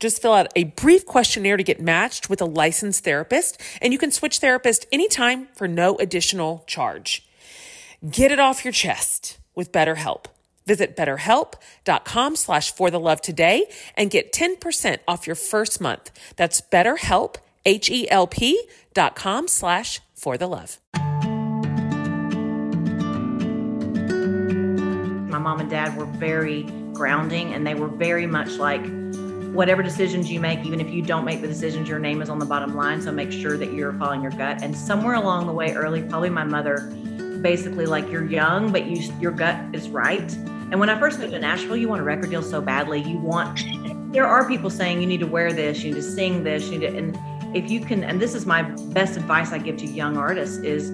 Just fill out a brief questionnaire to get matched with a licensed therapist, and you can switch therapist anytime for no additional charge. Get it off your chest with BetterHelp. Visit BetterHelp.com/forthelove today and get 10% off your first month. That's BetterHelp, HELP.com/forthelove. My mom and dad were very grounding, and they were very much like, whatever decisions you make, even if you don't make the decisions, your name is on the bottom line. So make sure that you're following your gut. And somewhere along the way early, probably my mother, basically like, you're young, but your gut is right. And when I first moved to Nashville, you want a record deal so badly. There are people saying you need to wear this, you need to sing this, and if you can, and this is my best advice I give to young artists is,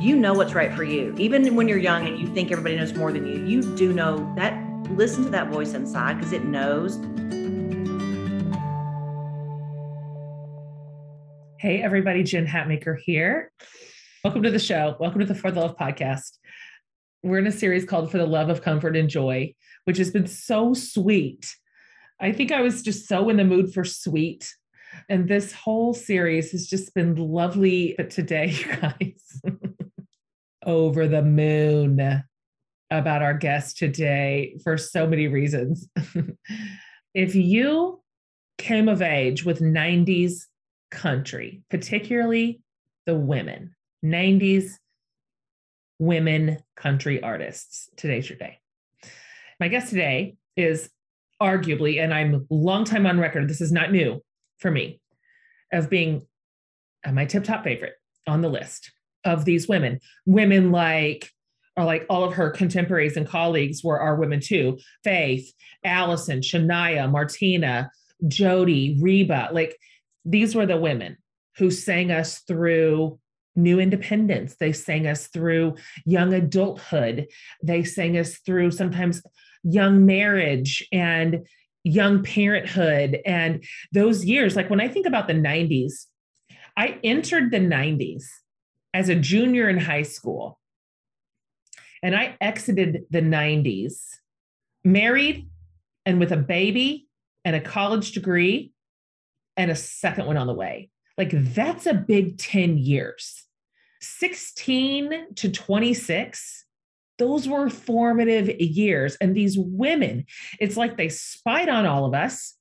you know what's right for you. Even when you're young and you think everybody knows more than you, you do know that. Listen to that voice inside because it knows. Hey everybody, Jen Hatmaker here. Welcome to the show. Welcome to the For the Love podcast. We're in a series called For the Love of Comfort and Joy, which has been so sweet. I think I was just so in the mood for sweet. And this whole series has just been lovely. But today, you guys, over the moon about our guest today for so many reasons. If you came of age with 90s country, particularly the women, 90s women country artists. Today's your day. My guest today is arguably, and I'm long time on record, this is not new for me, of being my tip-top favorite on the list of these women. Women like all of her contemporaries and colleagues were our women too. Faith, Allison, Shania, Martina, Jody, Reba, these were the women who sang us through new independence. They sang us through young adulthood. They sang us through sometimes young marriage and young parenthood. And those years, when I think about the 90s, I entered the 90s as a junior in high school. And I exited the 90s, married and with a baby and a college degree, and a second one on the way. That's a big 10 years. 16 to 26, those were formative years. And these women, it's like they spied on all of us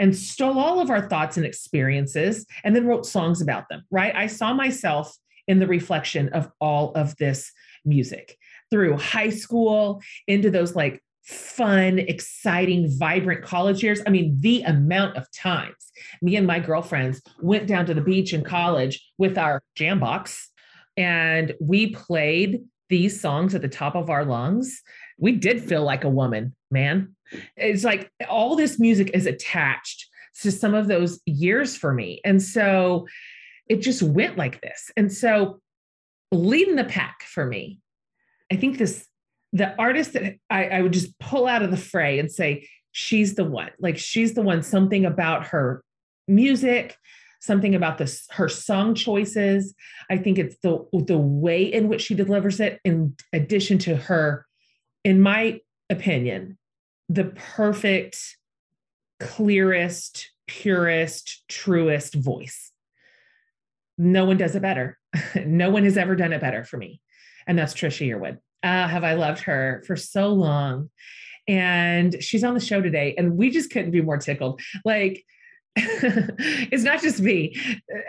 and stole all of our thoughts and experiences and then wrote songs about them, right? I saw myself in the reflection of all of this music through high school into those fun, exciting, vibrant college years. I mean, the amount of times me and my girlfriends went down to the beach in college with our Jambox and we played these songs at the top of our lungs. We did feel like a woman, man. It's all this music is attached to some of those years for me. And so it just went like this. And so leading the pack for me, I think the artist that I would just pull out of the fray and say, she's the one, she's the one, something about her music, something about her song choices. I think it's the way in which she delivers it, in addition to her, in my opinion, the perfect, clearest, purest, truest voice. No one does it better. No one has ever done it better for me. And that's Trisha Yearwood. Have I loved her for so long. And she's on the show today and we just couldn't be more tickled. It's not just me.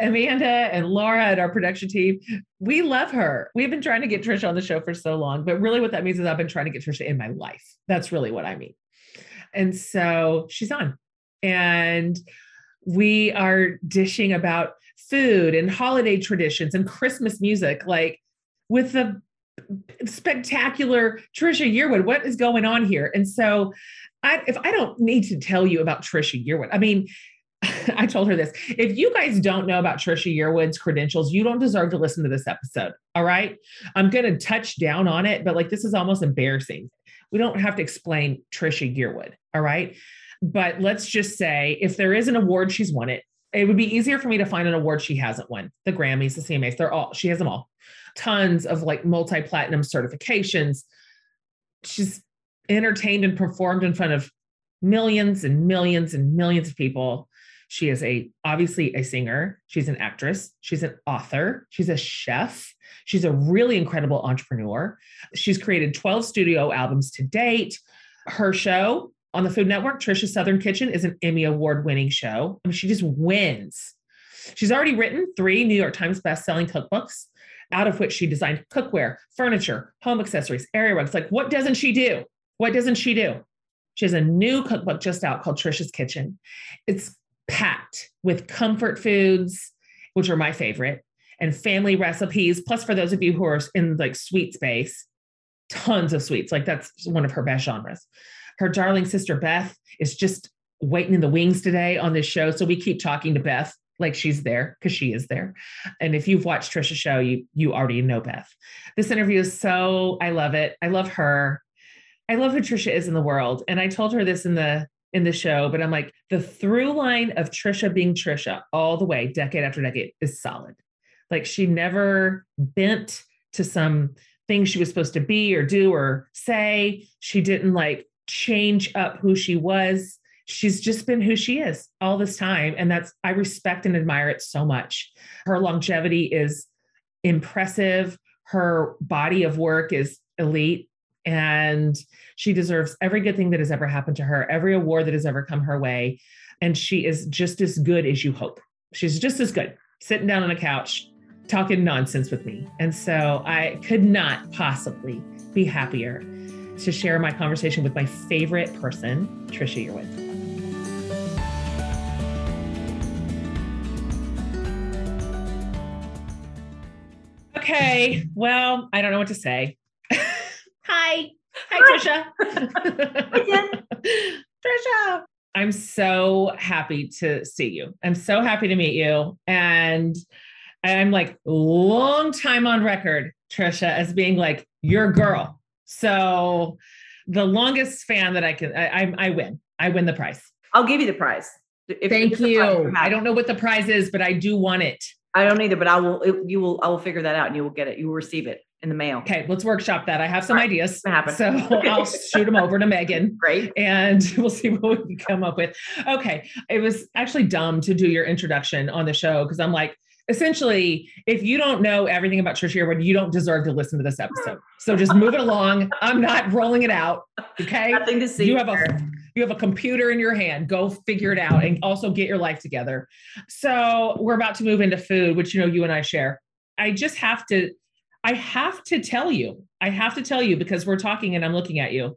Amanda and Laura and our production team, we love her. We've been trying to get Trisha on the show for so long, but really what that means is I've been trying to get Trisha in my life. That's really what I mean. And so she's on, and we are dishing about food and holiday traditions and Christmas music, like with the spectacular Trisha Yearwood. What is going on here? And so if I don't need to tell you about Trisha Yearwood, I mean, I told her this. If you guys don't know about Trisha Yearwood's credentials, you don't deserve to listen to this episode. All right. I'm going to touch down on it, but like, this is almost embarrassing. We don't have to explain Trisha Yearwood. All right. But let's just say if there is an award, she's won it. It would be easier for me to find an award she hasn't won. The Grammys, the CMAs, they're all, she has them all. Tons of like multi-platinum certifications. She's entertained and performed in front of millions and millions and millions of people. She is obviously a singer. She's an actress. She's an author. She's a chef. She's a really incredible entrepreneur. She's created 12 studio albums to date. Her show on the Food Network, Trisha's Southern Kitchen, is an Emmy award-winning show. I mean, she just wins. She's already written 3 New York Times best-selling cookbooks, out of which she designed cookware, furniture, home accessories, area rugs. Like, what doesn't she do? What doesn't she do? She has a new cookbook just out called Trisha's Kitchen. It's packed with comfort foods, which are my favorite, and family recipes. Plus, for those of you who are in like sweet space, tons of sweets. Like, that's one of her best genres. Her darling sister, Beth, is just waiting in the wings today on this show. So we keep talking to Beth like she's there, because she is there. And if you've watched Trisha's show, you already know Beth. This interview is so, I love it. I love her. I love who Trisha is in the world. And I told her this in the show, but I'm like, the through line of Trisha being Trisha all the way, decade after decade, is solid. Like, she never bent to some thing she was supposed to be or do or say. She didn't like change up who she was. She's just been who she is all this time. And that's, I respect and admire it so much. Her longevity is impressive. Her body of work is elite. And she deserves every good thing that has ever happened to her, every award that has ever come her way. And she is just as good as you hope. She's just as good sitting down on a couch, talking nonsense with me. And so I could not possibly be happier to share my conversation with my favorite person, Trisha Yearwood. Okay, well, I don't know what to say. Hi, Trisha. Hi, Jen. Trisha. I'm so happy to see you. I'm so happy to meet you. And I'm like, long time on record, Trisha, as being like your girl. So the longest fan that I can, I win. I win the prize. I'll give you the prize. Thank you. I don't know what the prize is, but I do want it. I don't either, but I will figure that out and you will get it. You will receive it in the mail. Okay. Let's workshop that. I have some ideas. So I'll shoot them over to Megan. Great. And we'll see what we can come up with. Okay. It was actually dumb to do your introduction on the show, because I'm like, essentially, if you don't know everything about Trisha Yearwood, you don't deserve to listen to this episode. So just move it along. I'm not rolling it out. Okay. Nothing to see. You have a computer in your hand. Go figure it out, and also get your life together. So we're about to move into food, which, you know, you and I share. I have to tell you because we're talking and I'm looking at you,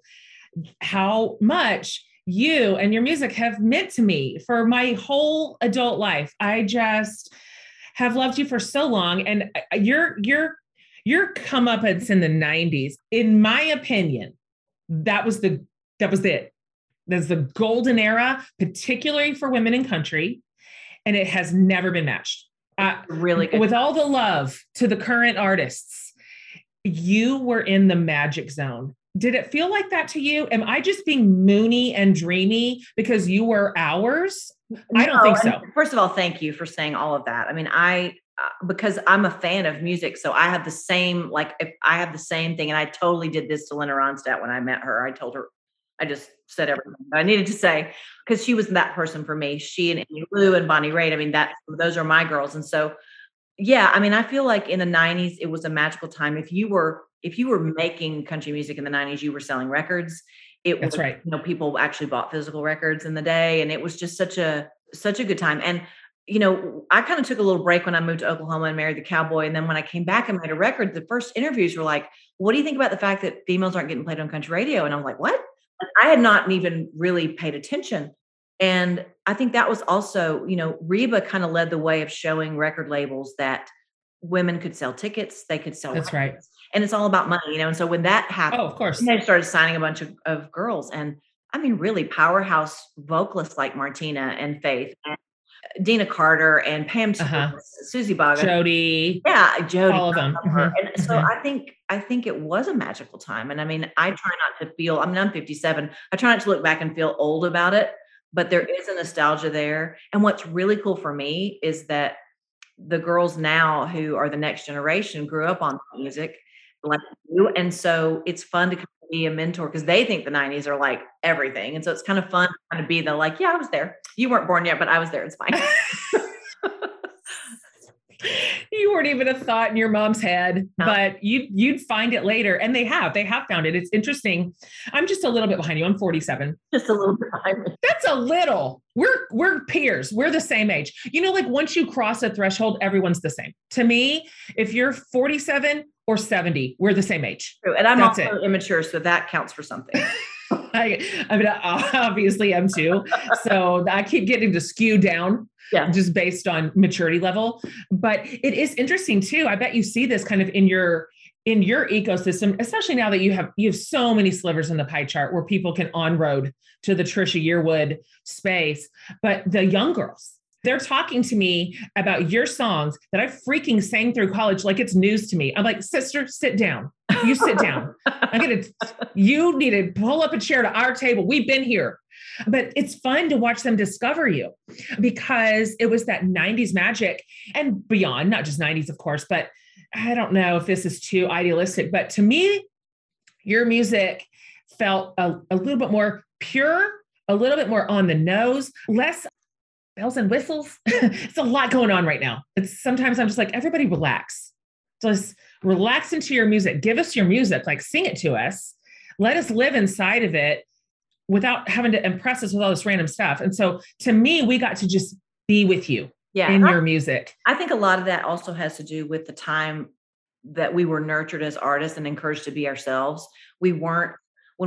how much you and your music have meant to me for my whole adult life. I just have loved you for so long. And your comeuppance in the 90s, in my opinion, that was it. That's the golden era, particularly for women in country. And it has never been matched. Really good. With all the love to the current artists, you were in the magic zone. Did it feel like that to you? Am I just being moony and dreamy because you were ours? No, I don't think so. First of all, thank you for saying all of that. I mean, because I'm a fan of music, so I have the same, thing. And I totally did this to Linda Ronstadt when I met her. I told her, I just said everything I needed to say, because she was that person for me. She and Annie Lou and Bonnie Raitt. I mean, those are my girls. And so, yeah, I mean, I feel like in the 90s, it was a magical time. If you were making country music in the 90s, you were selling records. That's right. You know, people actually bought physical records in the day. And it was just such a such a good time. And, you know, I kind of took a little break when I moved to Oklahoma and married the cowboy. And then when I came back and made a record, the first interviews were like, what do you think about the fact that females aren't getting played on country radio? And I'm like, what? I had not even really paid attention. And I think that was also, you know, Reba kind of led the way of showing record labels that women could sell tickets. They could sell. That's records. Right. And it's all about money, you know? And so when that happened, oh, of course, they started signing a bunch of girls, and I mean, really powerhouse vocalists like Martina and Faith and Dina Carter and Pam, Susie Boggs, Jody. Yeah. Jody. All of them. Mm-hmm. And so I think it was a magical time. And I mean, I'm 57. I try not to look back and feel old about it, but there is a nostalgia there. And what's really cool for me is that the girls now who are the next generation grew up on music like you. And so it's fun to kind of be a mentor because they think the 90s are like everything. And so it's kind of fun to kind of be the like, yeah, I was there. You weren't born yet, but I was there. It's fine. You weren't even a thought in your mom's head, but you'd find it later. And they have found it. It's interesting. I'm just a little bit behind you. I'm 47. Just a little bit behind me. That's a little, we're peers. We're the same age. You know, like once you cross a threshold, everyone's the same. To me, if you're 47 or 70, we're the same age. True. And I'm also immature. So that counts for something. I mean, obviously I'm too. So I keep getting to skew down. Yeah. Just based on maturity level. But it is interesting too. I bet you see this kind of in your ecosystem, especially now that you have so many slivers in the pie chart where people can on-road to the Trisha Yearwood space. But the young girls, they're talking to me about your songs that I freaking sang through college. Like it's news to me. I'm like, sister, sit down. You sit down. You need to pull up a chair to our table. We've been here. But it's fun to watch them discover you because it was that 90s magic and beyond, not just 90s, of course, but I don't know if this is too idealistic, but to me, your music felt a little bit more pure, a little bit more on the nose, less bells and whistles. It's a lot going on right now. Sometimes I'm just like, everybody relax. Just relax into your music. Give us your music, like sing it to us. Let us live inside of it, without having to impress us with all this random stuff. And so to me, we got to just be with you in your music. I think a lot of that also has to do with the time that we were nurtured as artists and encouraged to be ourselves. When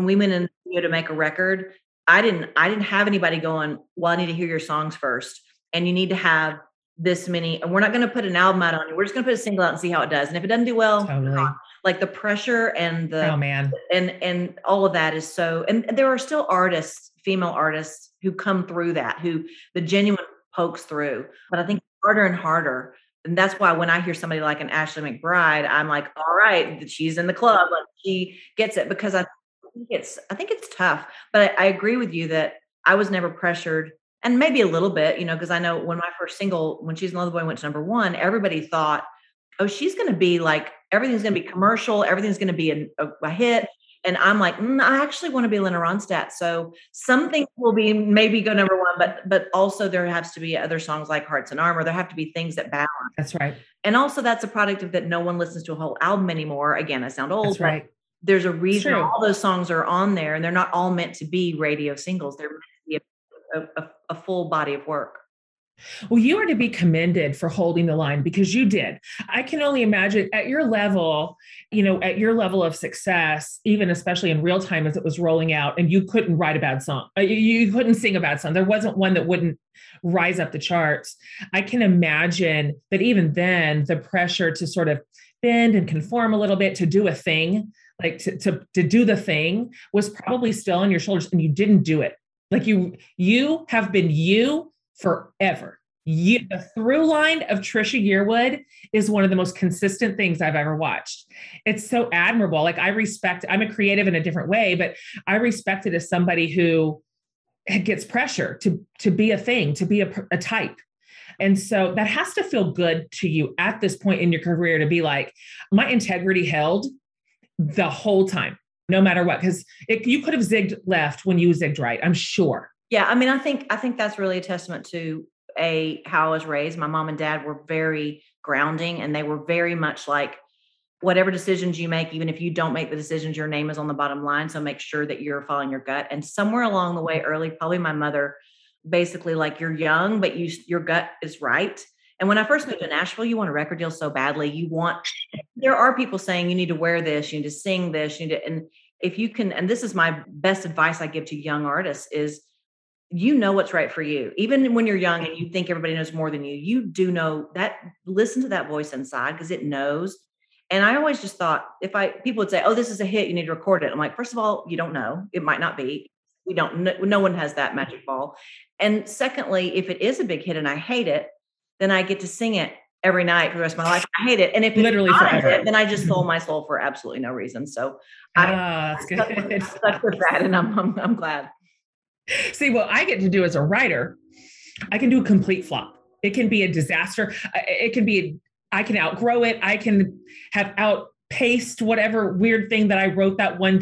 we went in the studio to make a record, I didn't have anybody going, well, I need to hear your songs first. And you need to have this many, and we're not going to put an album out on you. We're just going to put a single out and see how it does. And if it doesn't do well, totally. Like the pressure and the, oh man, and all of that is so, and there are still artists, female artists who come through that, who the genuine pokes through, but I think harder and harder. And that's why when I hear somebody like an Ashley McBride, I'm like, all right, she's in the club. Like she gets it because I think it's tough, but I agree with you that I was never pressured. And maybe a little bit, you know, because I know when my first single, when She's Another Boy went to #1, everybody thought, oh, she's going to be like, everything's going to be commercial. Everything's going to be a hit. And I'm like, I actually want to be Linda Ronstadt. So something will be maybe go #1, but also there has to be other songs like Hearts and Armor. There have to be things that balance. That's right. And also that's a product of that no one listens to a whole album anymore. Again, I sound old. That's right. There's a reason all those songs are on there and they're not all meant to be radio singles. They're meant to be a full body of work. Well, you are to be commended for holding the line because you did. I can only imagine at your level of success, even especially in real time as it was rolling out, and you couldn't write a bad song. You couldn't sing a bad song. There wasn't one that wouldn't rise up the charts. I can imagine that even then the pressure to sort of bend and conform a little bit, to do a thing, like to do the thing was probably still on your shoulders and you didn't do it. Like you have been you forever. The through line of Trisha Yearwood is one of the most consistent things I've ever watched. It's so admirable. Like I'm a creative in a different way, but I respect it as somebody who gets pressure to be a thing, to be a type. And so that has to feel good to you at this point in your career to be like, my integrity held the whole time. No matter what, because you could have zigged left when you zigged right, I'm sure. Yeah. I mean, I think that's really a testament to how I was raised. My mom and dad were very grounding and they were very much like, whatever decisions you make, even if you don't make the decisions, your name is on the bottom line. So make sure that you're following your gut. And somewhere along the way early, probably my mother basically like you're young, but your gut is right. And when I first moved to Nashville, you want a record deal so badly. There are people saying you need to wear this, you need to sing this, and if you can, and this is my best advice I give to young artists is, you know what's right for you. Even when you're young and you think everybody knows more than you, you do know that. Listen to that voice inside because it knows. And I always just thought people would say, oh, this is a hit, you need to record it. I'm like, first of all, you don't know. It might not be. We don't know. No one has that magic ball. And secondly, if it is a big hit and I hate it, then I get to sing it every night for the rest of my life. I hate it. And if it's literally not forever, then I just sold my soul for absolutely no reason. So I'm stuck with that. And I'm glad. See, what I get to do as a writer, I can do a complete flop. It can be a disaster. I can outgrow it. I can have outpaced whatever weird thing that I wrote that one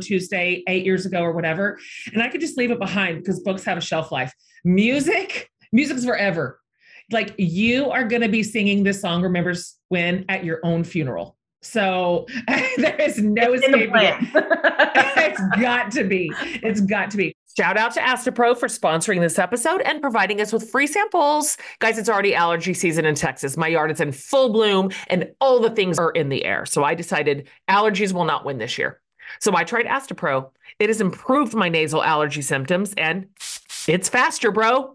Tuesday, 8 years ago or whatever. And I could just leave it behind because books have a shelf life. Music's forever. Like you are going to be singing this song, Remembers When, at your own funeral. So there is no escape. It's got to be. Shout out to Astapro for sponsoring this episode and providing us with free samples. Guys, it's already allergy season in Texas. My yard is in full bloom and all the things are in the air. So I decided allergies will not win this year. So I tried Astapro. It has improved my nasal allergy symptoms and it's faster, bro.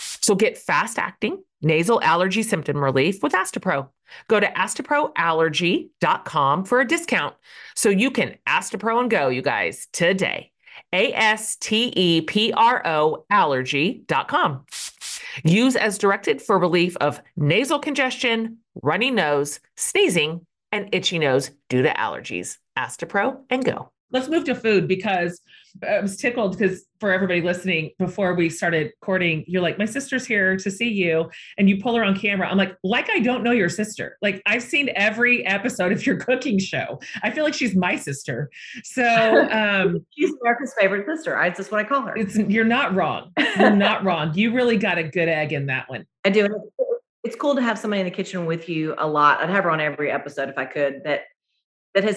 So get fast-acting nasal allergy symptom relief with Astapro. Go to astaproallergy.com for a discount so you can Astapro and go, you guys, today. ASTEPRO allergy.com. Use as directed for relief of nasal congestion, runny nose, sneezing, and itchy nose due to allergies. Astapro and go. Let's move to food because I was tickled because for everybody listening, before we started recording, you're like, my sister's here to see you. And you pull her on camera. I'm like, I don't know your sister. Like I've seen every episode of your cooking show. I feel like she's my sister. So, she's America's favorite sister. That's what I call her. You're not wrong. You're not wrong. You really got a good egg in that one. I do. It's cool to have somebody in the kitchen with you a lot. I'd have her on every episode if I could, that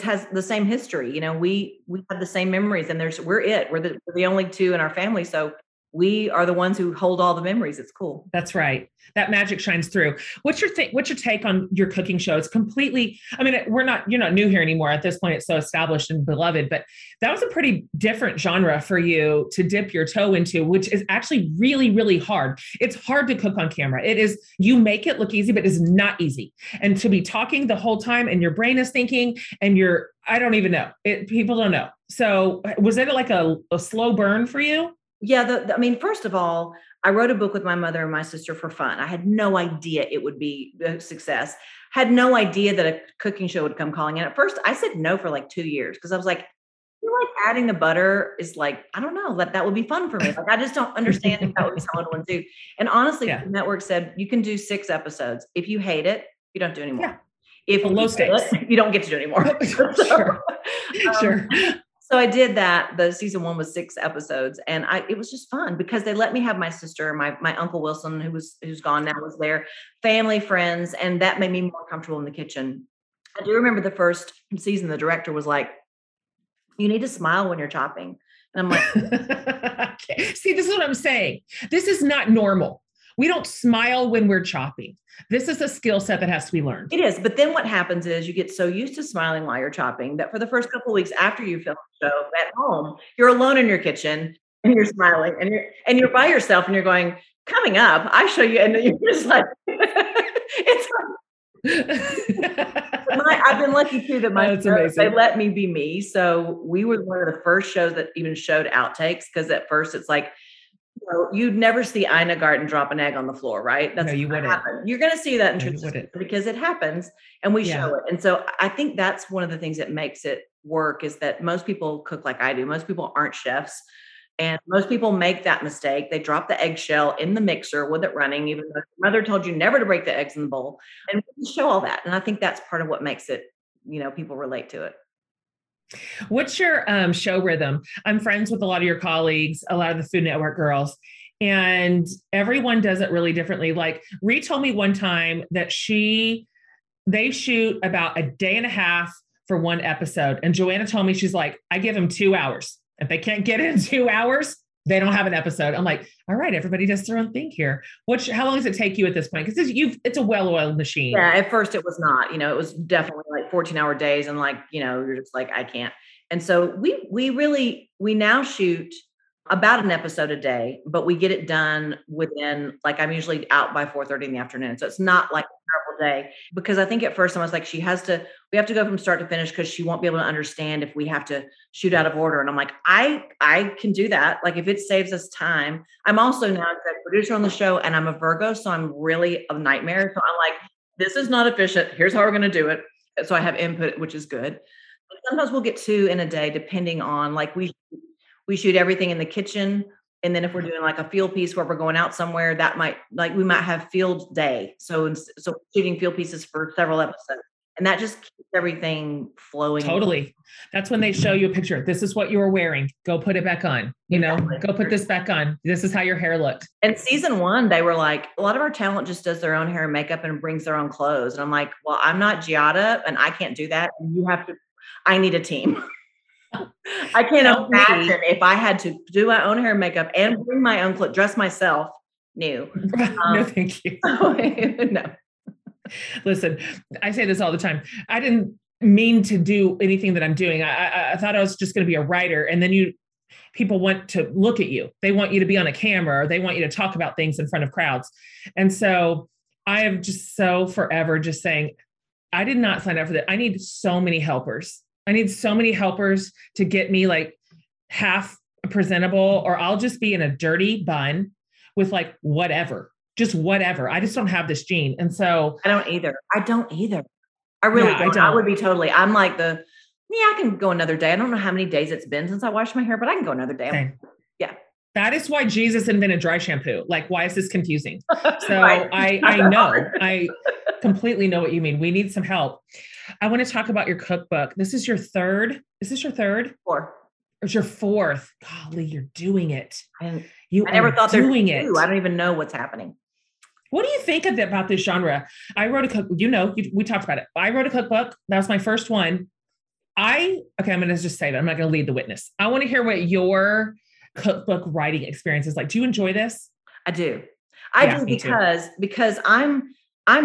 has the same history. You know, we have the same memories and we're the only two in our family. So we are the ones who hold all the memories. It's cool. That's right. That magic shines through. What's your take on your cooking show? It's completely, I mean, you're not new here anymore at this point. It's so established and beloved, but that was a pretty different genre for you to dip your toe into, which is actually really, really hard. It's hard to cook on camera. It is, you make it look easy, but it's not easy. And to be talking the whole time and your brain is thinking and I don't even know it. People don't know. So was it like a slow burn for you? Yeah. I mean, first of all, I wrote a book with my mother and my sister for fun. I had no idea it would be a success. Had no idea that a cooking show would come calling. And at first I said no for like 2 years. Cause I was like, I feel like adding the butter is like, I don't know, that would be fun for me. Like, I just don't understand if that would be someone would do. And honestly, yeah. The network said, you can do 6 episodes. If you hate it, you don't do anymore. Yeah. If low stakes, you don't get to do anymore. Sure. So I did that. The season 1 was 6 episodes and it was just fun because they let me have my sister, my uncle Wilson, who's gone now, was there, family, friends. And that made me more comfortable in the kitchen. I do remember the first season, the director was like, you need to smile when you're chopping. And I'm like, see, this is what I'm saying. This is not normal. We don't smile when we're chopping. This is a skill set that has to be learned. It is. But then what happens is you get so used to smiling while you're chopping that for the first couple of weeks after you film the show at home, you're alone in your kitchen and you're smiling and you're by yourself and you're going, coming up, I show you. And you're just like, it's like, I've been lucky too that they let me be me. So we were one of the first shows that even showed outtakes because at first it's like, you'd never see Ina Garten drop an egg on the floor, right? That's no, you wouldn't. Happen. You're going to see that in Trisha because it happens and we show it. And so I think that's one of the things that makes it work is that most people cook like I do. Most people aren't chefs And most people make that mistake. They drop the eggshell in the mixer with it running, even though mother told you never to break the eggs in the bowl. And we show all that. And I think that's part of what makes it, you know, people relate to it. What's your show rhythm? I'm friends with a lot of your colleagues, a lot of the Food Network girls, and everyone does it really differently. Like Ree told me one time that they shoot about a day and a half for one episode. And Joanna told me, she's like, I give them 2 hours. If they can't get in 2 hours, they don't have an episode. I'm like, all right, everybody does their own thing here. How long does it take you at this point? Because it's a well-oiled machine. Yeah, at first it was not, it was definitely like 14-hour days. And you're just like, I can't. And so we now shoot about an episode a day, but we get it done within, I'm usually out by 4:30 in the afternoon. So it's not like a terrible day, because I think at first I was like, we have to go from start to finish, because she won't be able to understand if we have to shoot out of order. And I'm like, I can do that. If it saves us time. I'm also now a producer on the show, and I'm a Virgo. So I'm really a nightmare. So I'm like, this is not efficient. Here's how we're going to do it. So I have input, which is good. But sometimes we'll get 2 in a day, depending on we shoot everything in the kitchen. And then if we're doing a field piece where we're going out somewhere, that might we might have field day. So shooting field pieces for several episodes, and that just keeps everything flowing. Totally. That's when they show you a picture. This is what you were wearing. Go put it back on, go put this back on. This is how your hair looked. And season 1, they were like, a lot of our talent just does their own hair and makeup and brings their own clothes. And I'm like, well, I'm not Giada and I can't do that. And I need a team. I can't imagine if I had to do my own hair and makeup and bring my own clothes, dress myself new. No, thank you. No. Listen, I say this all the time. I didn't mean to do anything that I'm doing. I thought I was just going to be a writer. And then people want to look at you. They want you to be on a camera, or they want you to talk about things in front of crowds. And so I am just so forever just saying, I did not sign up for that. I need so many helpers. I need so many helpers to get me half presentable, or I'll just be in a dirty bun with whatever, just whatever. I just don't have this gene. And so I don't either. I really don't. I would be totally, I'm like I can go another day. I don't know how many days it's been since I washed my hair, but I can go another day. Same. Yeah. That is why Jesus invented dry shampoo. Why is this confusing? So right. I know, I completely know what you mean. We need some help. I want to talk about your cookbook. Is this your third? 4. It's your 4th. Golly, you're doing it. I never thought they're doing it. I don't even know what's happening. What do you think about this genre? I wrote a cookbook, we talked about it. I wrote a cookbook. That was my first one. I'm going to just say that. I'm not going to lead the witness. I want to hear what your cookbook writing experience is like. Do you enjoy this? I do. I do because I'm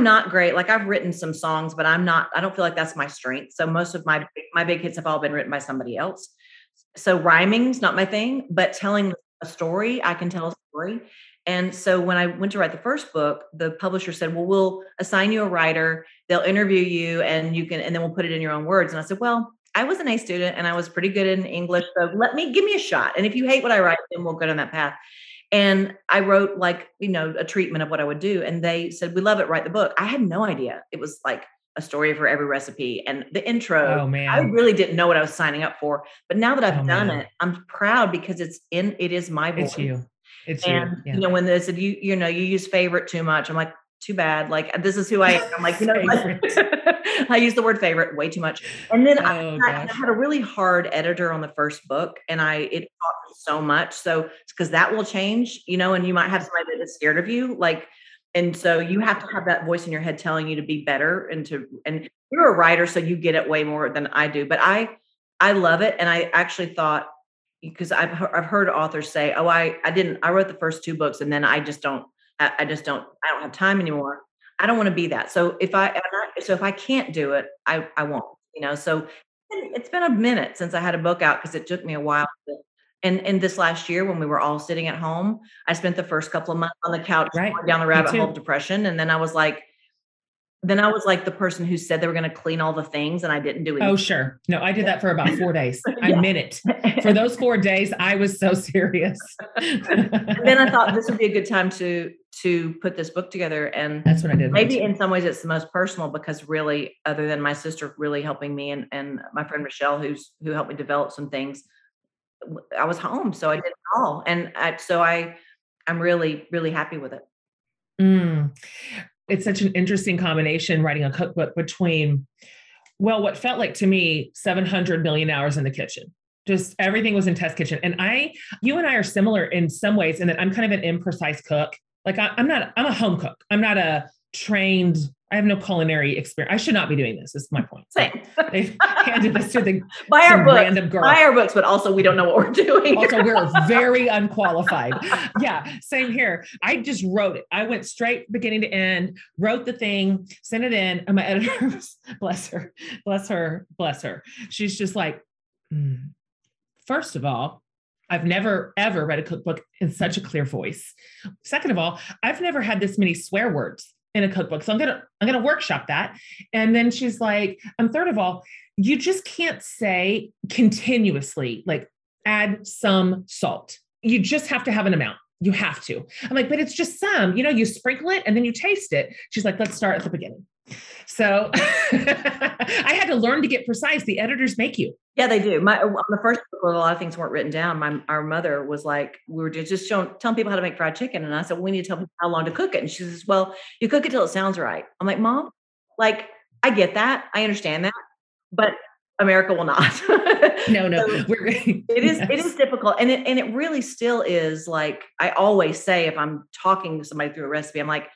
not great. I've written some songs, but I don't feel like that's my strength. So most of my big hits have all been written by somebody else. So rhyming's not my thing, but telling a story, I can tell a story. And so when I went to write the first book, the publisher said, well, we'll assign you a writer. They'll interview you and then we'll put it in your own words. And I said, well, I was an A student and I was pretty good in English. So give me a shot. And if you hate what I write, then we'll go down that path. And I wrote a treatment of what I would do. And they said, we love it. Write the book. I had no idea. It was a story for every recipe and the intro. Oh, man. I really didn't know what I was signing up for, but now that I've done it, I'm proud because it is my voice. It's you. Yeah. When they said, you use favorite too much. I'm like, too bad. This is who I am. I'm like, I use the word favorite way too much. And then I had a really hard editor on the first book and it taught me so much. So because that will change, and you might have somebody that's scared of you. And so you have to have that voice in your head telling you to be better and you're a writer. So you get it way more than I do, but I love it. And I actually thought, because I've heard authors say, oh, I wrote the first 2 books and then I don't have time anymore. I don't want to be that. So if I can't do it, I won't, so it's been a minute since I had a book out because it took me a while. And this last year when we were all sitting at home, I spent the first couple of months on the couch going down the rabbit hole of depression. And then I was like the person who said they were going to clean all the things and I didn't do it. Oh, sure. No, I did that for about 4 days. I meant it. For those 4 days, I was so serious. And then I thought this would be a good time to put this book together. And that's what I did. Maybe in some ways it's the most personal because really, other than my sister really helping me and my friend Michelle, who helped me develop some things, I was home. So I did it all. And I'm really, really happy with it. Mm. It's such an interesting combination, writing a cookbook between, well, what felt like to me, 700 million hours in the kitchen. Just everything was in test kitchen. And you and I are similar in some ways in that I'm kind of an imprecise cook. Like I'm a home cook. I'm not a trained, I have no culinary experience. I should not be doing this. This is my point. Same. They've handed this to the random girl. Buy our books, but also we don't know what we're doing. Also, we're very unqualified. Yeah. Same here. I just wrote it. I went straight beginning to end, wrote the thing, sent it in. And my editor, bless her. She's just like, First of all, I've never, ever read a cookbook in such a clear voice. Second of all, I've never had this many swear words in a cookbook. So I'm going to workshop that. And then she's like, and third of all, you just can't say continuously, like add some salt. You just have to have an amount. You have to. I'm like, but it's just some, you sprinkle it and then you taste it. She's like, let's start at the beginning. So I had to learn to get precise. The editors make you. Yeah, they do. On the first book, a lot of things weren't written down. Our mother was like, we were just telling people how to make fried chicken. And I said, we need to tell people how long to cook it. And she says, well, you cook it till it sounds right. I'm like, Mom, like, I get that. I understand that, but America will not. No. So it is difficult. And it really still is, like, I always say, if I'm talking to somebody through a recipe, I'm like,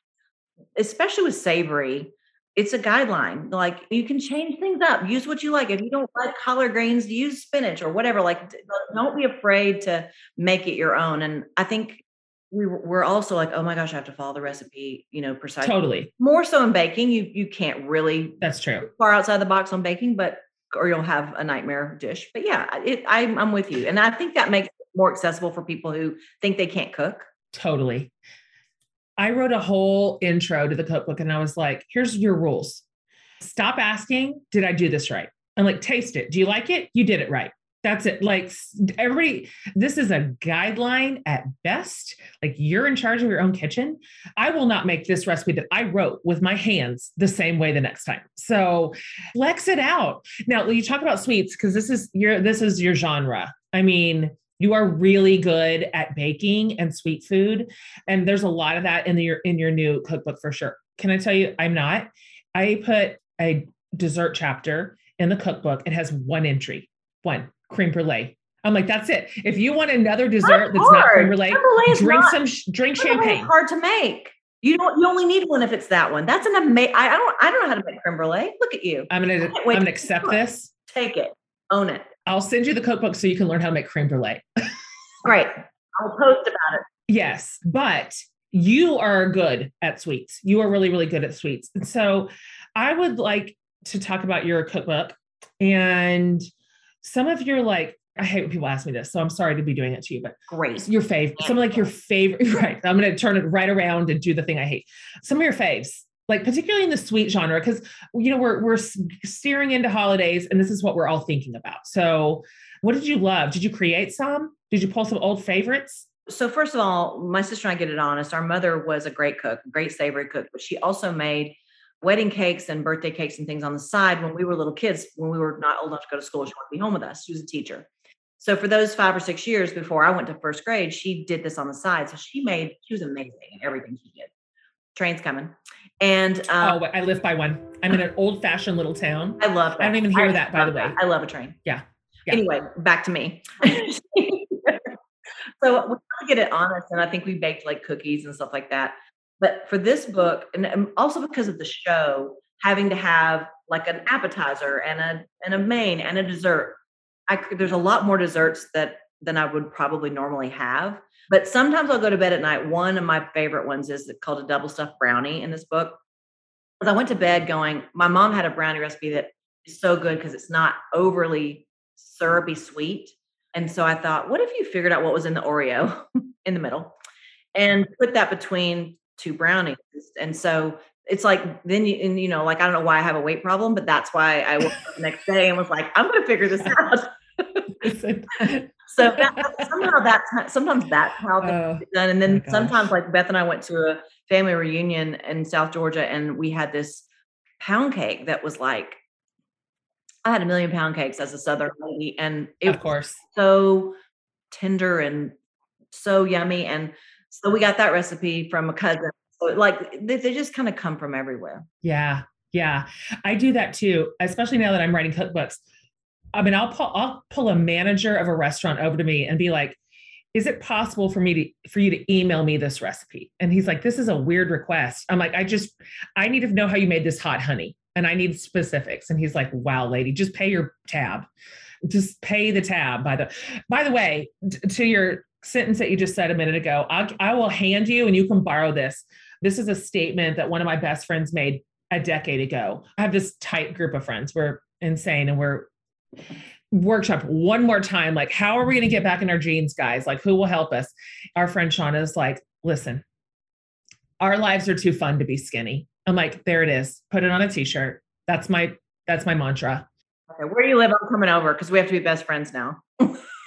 especially with savory, it's a guideline. Like, you can change things up, use what you like. If you don't like collard greens, use spinach or whatever. Like, don't be afraid to make it your own. And I think we're also like, oh my gosh, I have to follow the recipe, precisely. Totally. More so in baking, you can't really, that's true, far outside the box on baking, or you'll have a nightmare dish. But yeah, I'm with you. And I think that makes it more accessible for people who think they can't cook. Totally. I wrote a whole intro to the cookbook and I was like, here's your rules. Stop asking, did I do this right? I'm like, taste it. Do you like it? You did it right. That's it. Like, everybody, this is a guideline at best. Like, you're in charge of your own kitchen. I will not make this recipe that I wrote with my hands the same way the next time. So flex it out. Now, you talk about sweets, because this is your genre. I mean, you are really good at baking and sweet food. And there's a lot of that in your new cookbook for sure. Can I tell you, I'm not. I put a dessert chapter in the cookbook. It has one entry, creme brulee. I'm like, that's it. If you want another dessert that's not creme brulee, drink champagne. It's hard to make. You only need one if it's that one. That's an amazing, I don't know how to make creme brulee. Look at you. I'm going to accept this. Take it. Own it. I'll send you the cookbook so you can learn how to make creme brulee. Great. I'll post about it. Yes. But you are good at sweets. You are really, really good at sweets. And so I would like to talk about your cookbook and some of your, like, I hate when people ask me this, so I'm sorry to be doing it to you, but great. Your fave, some of, like, your favorite, right? I'm going to turn it right around and do the thing I hate. Some of your faves, like, particularly in the sweet genre, because, we're steering into holidays and this is what we're all thinking about. So what did you love? Did you create some? Did you pull some old favorites? So first of all, my sister and I get it honest. Our mother was a great cook, great savory cook, but she also made wedding cakes and birthday cakes and things on the side when we were little kids, when we were not old enough to go to school. She wanted to be home with us. She was a teacher. So for those 5 or 6 years before I went to first grade, she did this on the side. So she was amazing at everything she did. Train's coming. And I live by one. I'm in an old fashioned little town. I love that. I don't even hear that, by the way. I love a train. Yeah. Anyway, back to me. So we get it honest. And I think we baked, like, cookies and stuff like that. But for this book, and also because of the show, having to have, like, an appetizer and a main and a dessert. There's a lot more desserts than I would probably normally have. But sometimes I'll go to bed at night. One of my favorite ones is called a double stuffed brownie in this book. Because I went to bed going, my mom had a brownie recipe that is so good because it's not overly syrupy sweet. And so I thought, what if you figured out what was in the Oreo in the middle and put that between two brownies? And so it's like, then, I don't know why I have a weight problem, but that's why I woke up the next day and was like, I'm going to figure this out. So sometimes that's how things are done. And then sometimes, like, Beth and I went to a family reunion in South Georgia and we had this pound cake that was like, I had 1 million pound cakes as a Southern lady. And it was so tender and so yummy. And so we got that recipe from a cousin. So like they just kind of come from everywhere. Yeah. Yeah. I do that too. Especially now that I'm writing cookbooks. I mean, I'll pull a manager of a restaurant over to me and be like, is it possible for you to email me this recipe? And he's like, this is a weird request. I'm like, I need to know how you made this hot honey and I need specifics. And he's like, wow, lady, just pay your tab. Just pay the tab. By the way, to your sentence that you just said a minute ago, I will hand you, and you can borrow this. This is a statement that one of my best friends made a decade ago. I have this tight group of friends. We're insane. And we're workshop one more time. Like, how are we going to get back in our jeans, guys? Like, who will help us? Our friend Shauna is like, listen, our lives are too fun to be skinny. I'm like, there it is. Put it on a t-shirt. That's my mantra. Okay, where do you live? I'm coming over. 'Cause we have to be best friends now.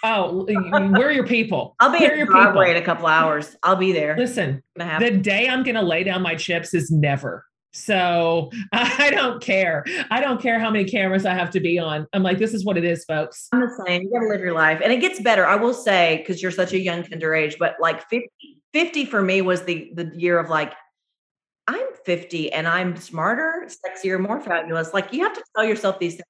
Oh, we're your people. I'll be in your driveway in a couple hours. I'll be there. Listen, the day I'm going to lay down my chips is never. So I don't care. I don't care how many cameras I have to be on. I'm like, this is what it is, folks. I'm the same. You got to live your life. And it gets better. I will say, because you're such a young tender age, but like 50 for me was the year of like, I'm 50 and I'm smarter, sexier, more fabulous. Like you have to tell yourself these things.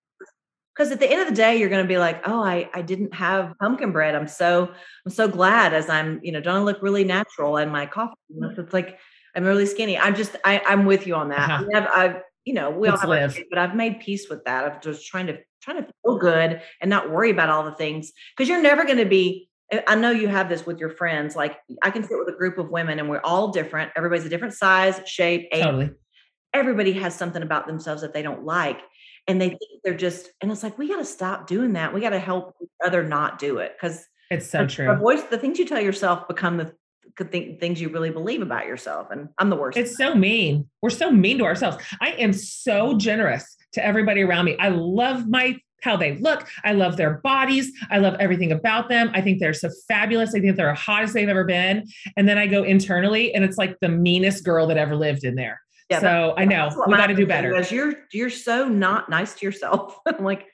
Because at the end of the day, you're going to be like, oh, I didn't have pumpkin bread. I'm so glad as I'm, don't I look really natural in my coffee? It's like, I'm really skinny. I'm with you on that. Uh-huh. We all live, but I've made peace with that. I'm just trying to feel good and not worry about all the things. 'Cause you're never going to be, I know you have this with your friends. Like I can sit with a group of women and we're all different. Everybody's a different size, shape, age. Totally. Everybody has something about themselves that they don't like. And they think they're just, and it's like, we got to stop doing that. We got to help each other not do it. 'Cause it's so true. Your voice, the things you tell yourself become things you really believe about yourself. And I'm the worst. It's so mean. We're so mean to ourselves. I am so generous to everybody around me. I love how they look. I love their bodies. I love everything about them. I think they're so fabulous. I think they're the hottest they've ever been. And then I go internally and it's like the meanest girl that ever lived in there. Yeah, so I know we got to do better. You're so not nice to yourself. I'm like,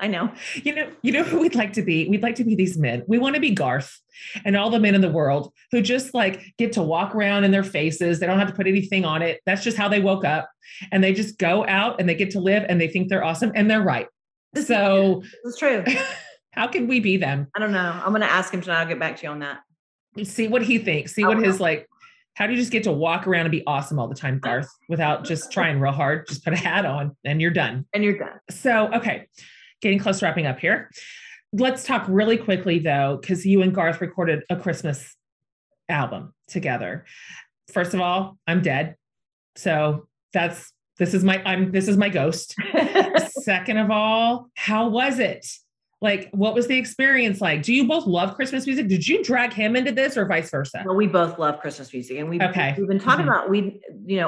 I know. You know who we'd like to be? We'd like to be these men. We want to be Garth and all the men in the world who just like get to walk around in their faces. They don't have to put anything on it. That's just how they woke up and they just go out and they get to live and they think they're awesome. And they're right. So it's true. How can we be them? I don't know. I'm going to ask him tonight. I'll get back to you on that. See what he thinks. See what his like, how do you just get to walk around and be awesome all the time, Garth, without just trying real hard? Just put a hat on and you're done. So, okay. Getting close to wrapping up here. Let's talk really quickly though, because you and Garth recorded a Christmas album together. First of all, I'm dead. So this is my ghost. Second of all, how was it? Like, what was the experience like? Do you both love Christmas music? Did you drag him into this or vice versa? Well, we both love Christmas music and we've been talking mm-hmm. about, we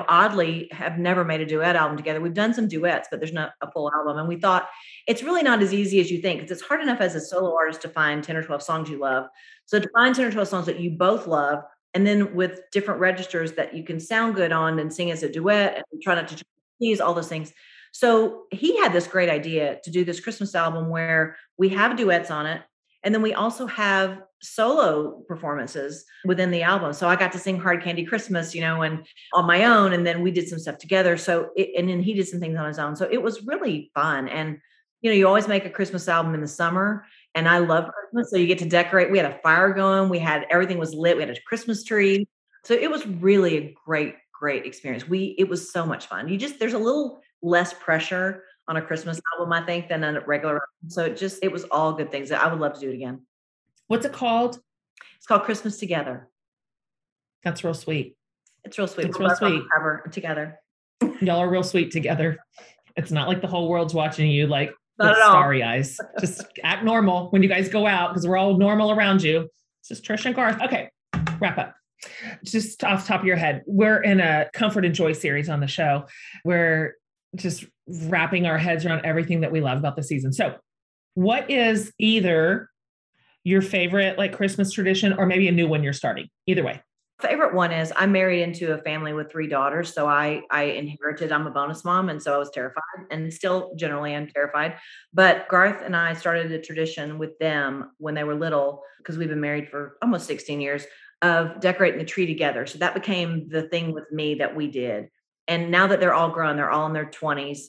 oddly have never made a duet album together. We've done some duets, but there's not a full album. And we thought it's really not as easy as you think. 'Cause it's hard enough as a solo artist to find 10 or 12 songs you love. So to find 10 or 12 songs that you both love, and then with different registers that you can sound good on and sing as a duet and try not to tease all those things. So he had this great idea to do this Christmas album where we have duets on it. And then we also have solo performances within the album. So I got to sing Hard Candy Christmas, and on my own, and then we did some stuff together. And then he did some things on his own. So it was really fun. And, you always make a Christmas album in the summer and I love Christmas. So you get to decorate. We had a fire going. Everything was lit. We had a Christmas tree. So it was really a great experience. It was so much fun. There's a little less pressure on a Christmas album, I think, than a regular album. So it was all good things. I would love to do it again. What's it called? It's called Christmas Together. That's real sweet. It's real sweet. It's real sweet. Together. Y'all are real sweet together. It's not like the whole world's watching you like with starry eyes. Just act normal when you guys go out because we're all normal around you. It's just Trisha and Garth. Okay, wrap up. Just off the top of your head, we're in a Comfort and Joy series on the show where just wrapping our heads around everything that we love about the season. So what is either your favorite like Christmas tradition or maybe a new one you're starting? Either way. Favorite one is I'm married into a family with three daughters. So I inherited, I'm a bonus mom. And so I was terrified, and still generally I'm terrified, but Garth and I started a tradition with them when they were little, because we've been married for almost 16 years, of decorating the tree together. So that became the thing with me that we did. And now that they're all grown, they're all in their 20s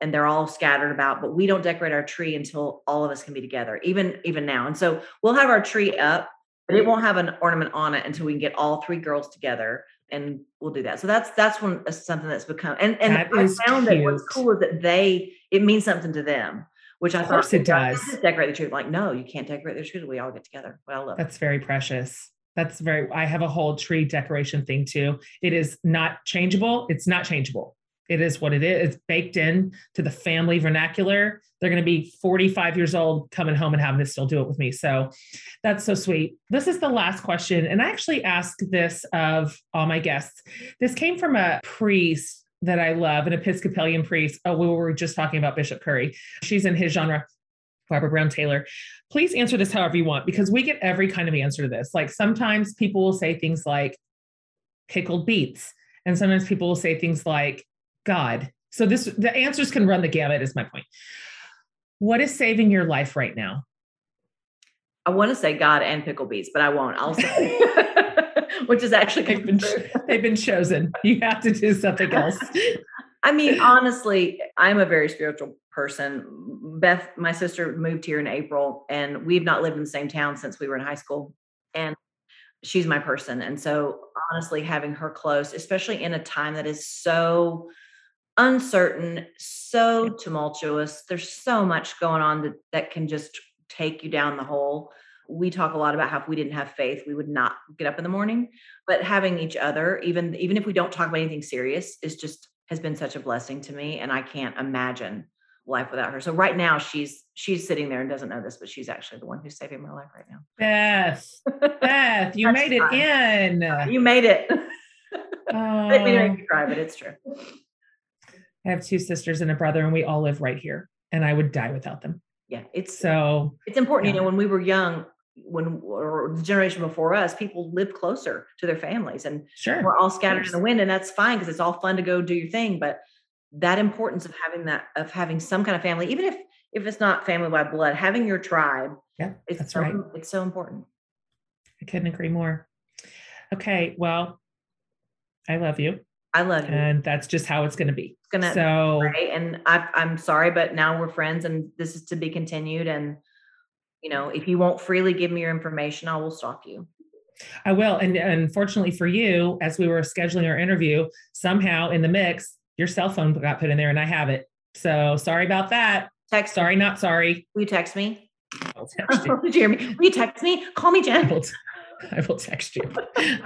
and they're all scattered about, but we don't decorate our tree until all of us can be together, even now. And so we'll have our tree up, but it won't have an ornament on it until we can get all three girls together, and we'll do that. So that's when something that's become, and that I found cute. That what's cool is that it means something to them, which I thought, of course it does. Decorate the tree. I'm like, no, you can't decorate the tree. We all get together. Well, I love that's it. Very precious. That's very, I have a whole tree decoration thing too. It is not changeable. It's not changeable. It is what it is. It's baked in to the family vernacular. They're going to be 45 years old, coming home and having to still do it with me. So that's so sweet. This is the last question. And I actually ask this of all my guests. This came from a priest that I love, an Episcopalian priest. Oh, we were just talking about Bishop Curry. She's in his genre, Barbara Brown Taylor. Please answer this however you want, because we get every kind of answer to this. Like sometimes people will say things like pickled beets. And sometimes people will say things like God. So the answers can run the gamut is my point. What is saving your life right now? I want to say God and pickled beets, but I won't. I'll say, which is actually, they've been chosen. You have to do something else. I mean, honestly, I'm a very spiritual person. Beth, my sister, moved here in April, and we've not lived in the same town since we were in high school. And she's my person. And so honestly, having her close, especially in a time that is so uncertain, so tumultuous, there's so much going on that can just take you down the hole. We talk a lot about how if we didn't have faith, we would not get up in the morning, but having each other, even if we don't talk about anything serious, has been such a blessing to me. And I can't imagine life without her. So right now she's sitting there and doesn't know this, but she's actually the one who's saving my life right now. Beth, you made it in. You made it. Let me know if you cry, but it's true. I have two sisters and a brother, and we all live right here, and I would die without them. Yeah. It's important. Yeah. You know, when we were young, or the generation before us, people lived closer to their families, and sure, we're all scattered in the wind, and that's fine, because it's all fun to go do your thing. But that importance of having some kind of family, even if it's not family by blood, having your tribe. Yeah, that's right. It's so important. I couldn't agree more. Okay. Well, I love you. I love you. And that's just how it's going to be. Right? And I'm sorry, but now we're friends, and this is to be continued. And you know, if you won't freely give me your information, I will stalk you. I will. And unfortunately for you, as we were scheduling our interview, somehow in the mix, your cell phone got put in there, and I have it. So sorry about that. Text. Sorry, not sorry. Will you text me? I'll text you. Did you hear me? Will you text me? Call me, Jen. I will text you.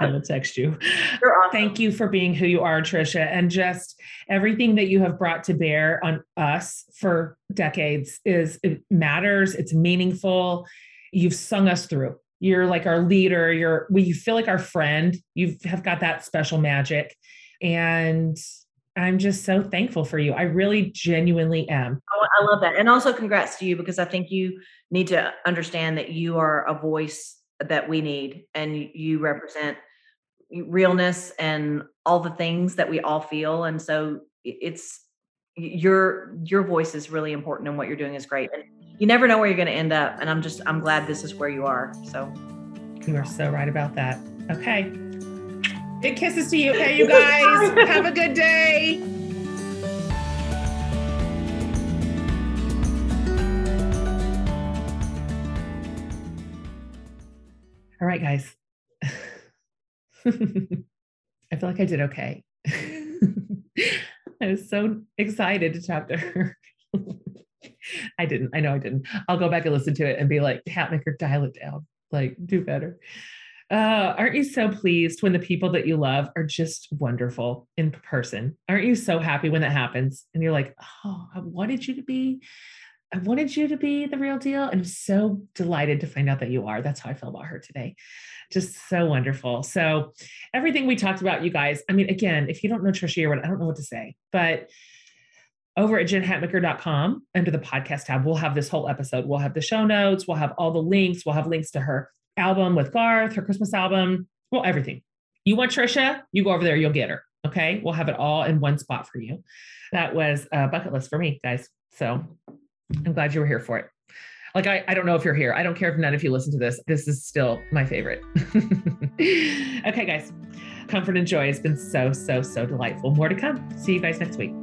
I will text you. You're awesome. Thank you for being who you are, Trisha, and just everything that you have brought to bear on us for decades it matters. It's meaningful. You've sung us through. You're like our leader. You feel like our friend. You have got that special magic, and I'm just so thankful for you. I really genuinely am. Oh, I love that. And also congrats to you, because I think you need to understand that you are a voice that we need, and you represent realness and all the things that we all feel. And so it's your voice is really important, and what you're doing is great, and you never know where you're going to end up. And I'm glad this is where you are. So you are so right about that. Okay. Big kisses to you. Okay, you guys. Have a good day. All right, guys. I feel like I did okay. I was so excited to talk to her. I didn't. I know I didn't. I'll go back and listen to it and be like, Hatmaker, dial it down. Like, do better. Aren't you so pleased when the people that you love are just wonderful in person? Aren't you so happy when that happens? And you're like, oh, I wanted you to be the real deal. And I'm so delighted to find out that you are. That's how I feel about her today. Just so wonderful. So everything we talked about, you guys, I mean, again, if you don't know Trisha Yearwood, I don't know what to say, but over at JenHatmaker.com under the podcast tab, we'll have this whole episode. We'll have the show notes. We'll have all the links. We'll have links to her album with Garth, her Christmas album, well, everything. You want Trisha? You go over there. You'll get her. Okay. We'll have it all in one spot for you. That was a bucket list for me, guys. So I'm glad you were here for it. Like, I don't know if you're here. I don't care if none of you listen to this. This is still my favorite. Okay, guys. Comfort and joy has been so, so, so delightful. More to come. See you guys next week.